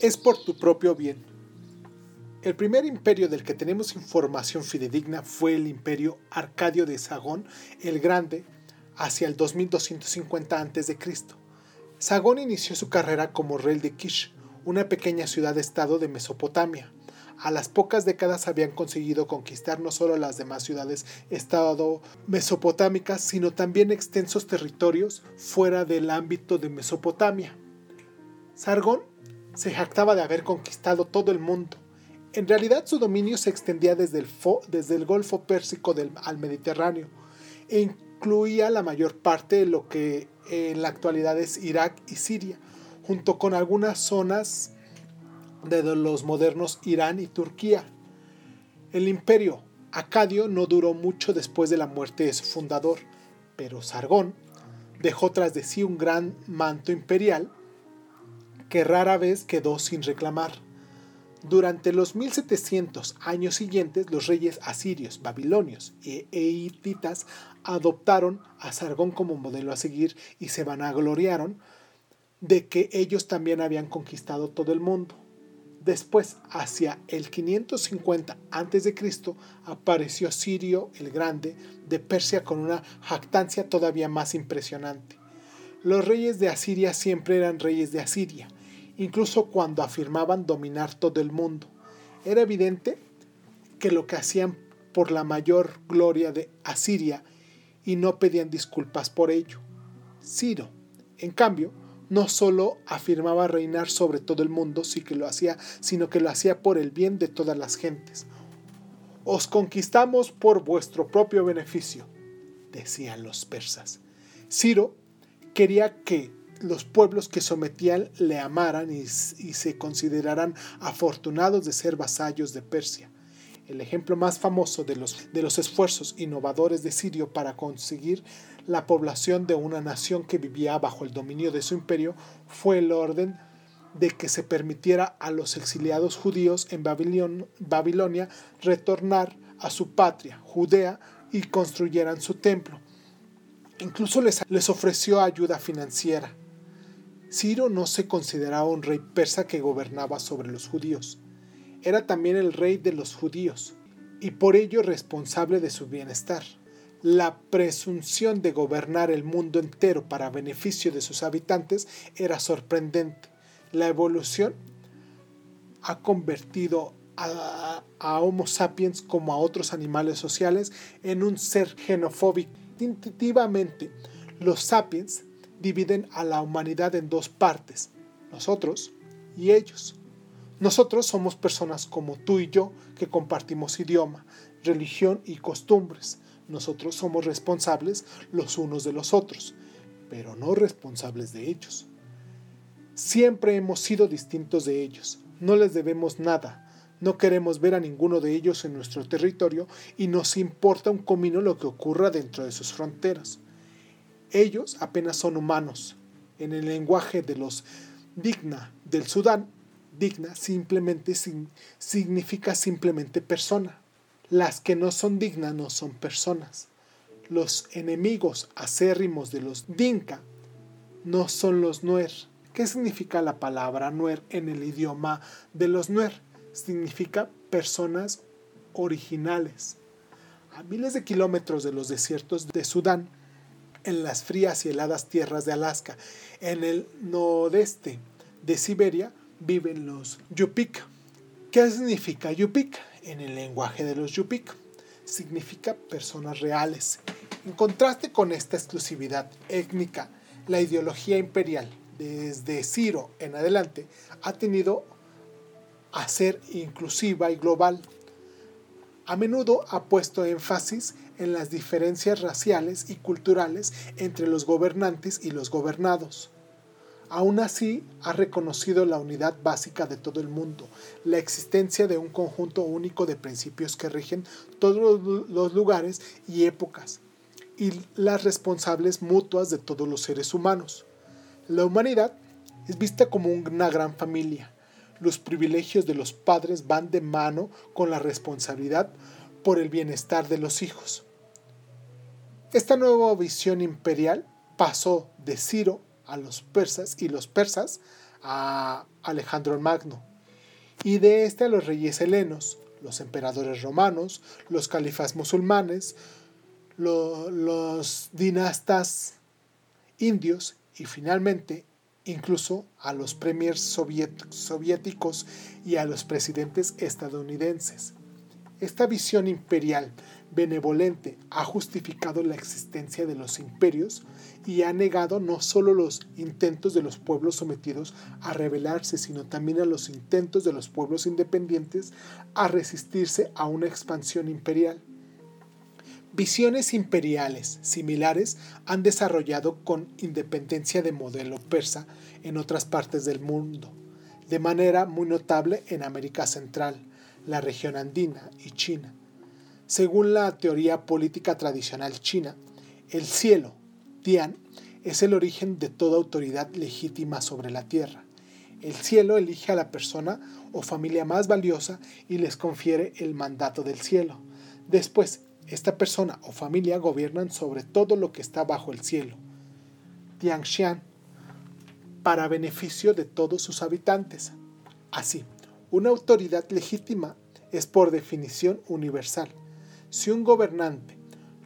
es por tu propio bien. El primer imperio del que tenemos información fidedigna fue el Imperio Acadio de Sargón el Grande, hacia el 2250 a.C. Sargón inició su carrera como rey de Kish, una pequeña ciudad-estado de Mesopotamia. A las pocas décadas habían conseguido conquistar no solo las demás ciudades-estado mesopotámicas, sino también extensos territorios fuera del ámbito de Mesopotamia. Sargón se jactaba de haber conquistado todo el mundo. En realidad, su dominio se extendía desde el Golfo Pérsico al Mediterráneo e incluía la mayor parte de lo que en la actualidad es Irak y Siria, junto con algunas zonas de los modernos Irán y Turquía. El imperio acadio no duró mucho después de la muerte de su fundador, pero Sargón dejó tras de sí un gran manto imperial que rara vez quedó sin reclamar. Durante los 1700 años siguientes, los reyes asirios, babilonios e hititas adoptaron a Sargón como modelo a seguir y se vanagloriaron de que ellos también habían conquistado todo el mundo. Después, hacia el 550 a.C., apareció Ciro el Grande de Persia con una jactancia todavía más impresionante. Los reyes de Asiria siempre eran reyes de Asiria, incluso cuando afirmaban dominar todo el mundo. Era evidente que lo que hacían por la mayor gloria de Asiria y no pedían disculpas por ello. Ciro, en cambio, no solo afirmaba reinar sobre todo el mundo, sino que lo hacía por el bien de todas las gentes. «Os conquistamos por vuestro propio beneficio», decían los persas. Ciro quería que los pueblos que sometían le amaran y se consideraran afortunados de ser vasallos de Persia. El ejemplo más famoso de los esfuerzos innovadores de Ciro para conseguir la población de una nación que vivía bajo el dominio de su imperio fue el orden de que se permitiera a los exiliados judíos en Babilonia retornar a su patria, Judea, y construyeran su templo. Incluso les ofreció ayuda financiera. Ciro no se consideraba un rey persa que gobernaba sobre los judíos. Era también el rey de los judíos y por ello responsable de su bienestar. La presunción de gobernar el mundo entero para beneficio de sus habitantes era sorprendente. La evolución ha convertido a Homo sapiens, como a otros animales sociales, en un ser xenofóbico. Instintivamente, los sapiens dividen a la humanidad en dos partes: nosotros y ellos. Nosotros somos personas como tú y yo que compartimos idioma, religión y costumbres. Nosotros somos responsables los unos de los otros, pero no responsables de ellos. Siempre hemos sido distintos de ellos. No les debemos nada. No queremos ver a ninguno de ellos en nuestro territorio y nos importa un comino lo que ocurra dentro de sus fronteras. Ellos apenas son humanos. En el lenguaje de los Dinka del Sudán, digna simplemente significa simplemente persona. Las que no son dignas no son personas. Los enemigos acérrimos de los Dinka no son los Nuer. ¿Qué significa la palabra Nuer en el idioma de los Nuer? Significa personas originales. A miles de kilómetros de los desiertos de Sudán, en las frías y heladas tierras de Alaska, en el nordeste de Siberia, viven los Yupik. ¿Qué significa Yupik? En el lenguaje de los Yupik, significa personas reales. En contraste con esta exclusividad étnica, la ideología imperial, desde Ciro en adelante, ha tenido a ser inclusiva y global. A menudo ha puesto énfasis en las diferencias raciales y culturales entre los gobernantes y los gobernados. Aún así, ha reconocido la unidad básica de todo el mundo, la existencia de un conjunto único de principios que rigen todos los lugares y épocas, y las responsables mutuas de todos los seres humanos. La humanidad es vista como una gran familia. Los privilegios de los padres van de mano con la responsabilidad por el bienestar de los hijos. Esta nueva visión imperial pasó de Ciro a los persas y los persas a Alejandro Magno, y de este a los reyes helenos, los emperadores romanos, los califas musulmanes, los dinastas indios y finalmente incluso a los premiers soviéticos y a los presidentes estadounidenses. Esta visión imperial benevolente ha justificado la existencia de los imperios y ha negado no solo los intentos de los pueblos sometidos a rebelarse, sino también a los intentos de los pueblos independientes a resistirse a una expansión imperial. Visiones imperiales similares han desarrollado con independencia de modelo persa en otras partes del mundo, de manera muy notable en América Central, la región andina y China. Según la teoría política tradicional china, el cielo, Tian, es el origen de toda autoridad legítima sobre la tierra. El cielo elige a la persona o familia más valiosa y les confiere el mandato del cielo. Después, esta persona o familia gobiernan sobre todo lo que está bajo el cielo, Tianxian, para beneficio de todos sus habitantes. Así, una autoridad legítima es por definición universal. Si un gobernante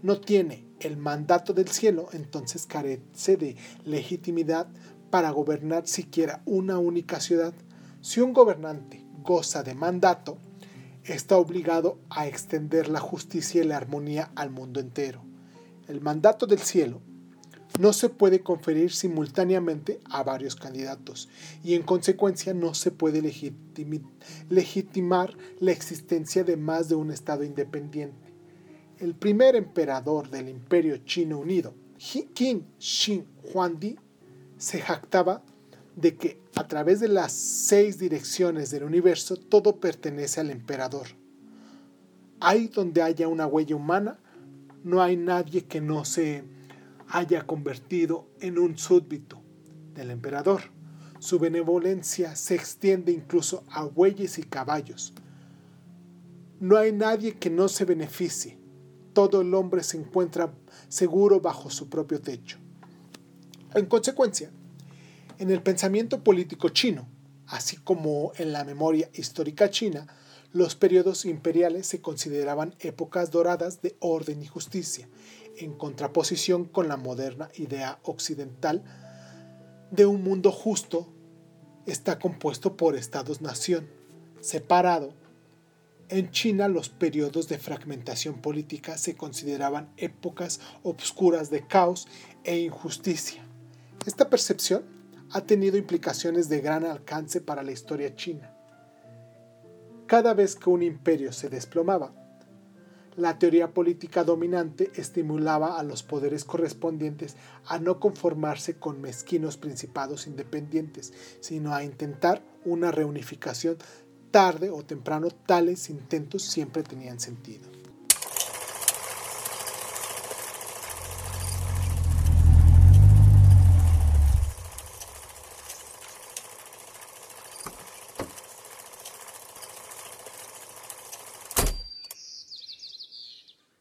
no tiene el mandato del cielo, entonces carece de legitimidad para gobernar siquiera una única ciudad. Si un gobernante goza de mandato, está obligado a extender la justicia y la armonía al mundo entero. El mandato del cielo no se puede conferir simultáneamente a varios candidatos y en consecuencia no se puede legitimar la existencia de más de un estado independiente. El primer emperador del Imperio Chino Unido, Qin Shi Huangdi, se jactaba de que a través de las 6 direcciones del universo todo pertenece al emperador. Ahí donde haya una huella humana, no hay nadie que no se haya convertido en un súbdito del emperador. Su benevolencia se extiende incluso a bueyes y caballos. No hay nadie que no se beneficie. Todo el hombre se encuentra seguro bajo su propio techo. En consecuencia, en el pensamiento político chino, así como en la memoria histórica china, los periodos imperiales se consideraban épocas doradas de orden y justicia, en contraposición con la moderna idea occidental de un mundo justo está compuesto por estados-nación, separado. En China los periodos de fragmentación política se consideraban épocas obscuras de caos e injusticia. Esta percepción ha tenido implicaciones de gran alcance para la historia china. Cada vez que un imperio se desplomaba, la teoría política dominante estimulaba a los poderes correspondientes a no conformarse con mezquinos principados independientes, sino a intentar una reunificación. Tarde o temprano, tales intentos siempre tenían sentido.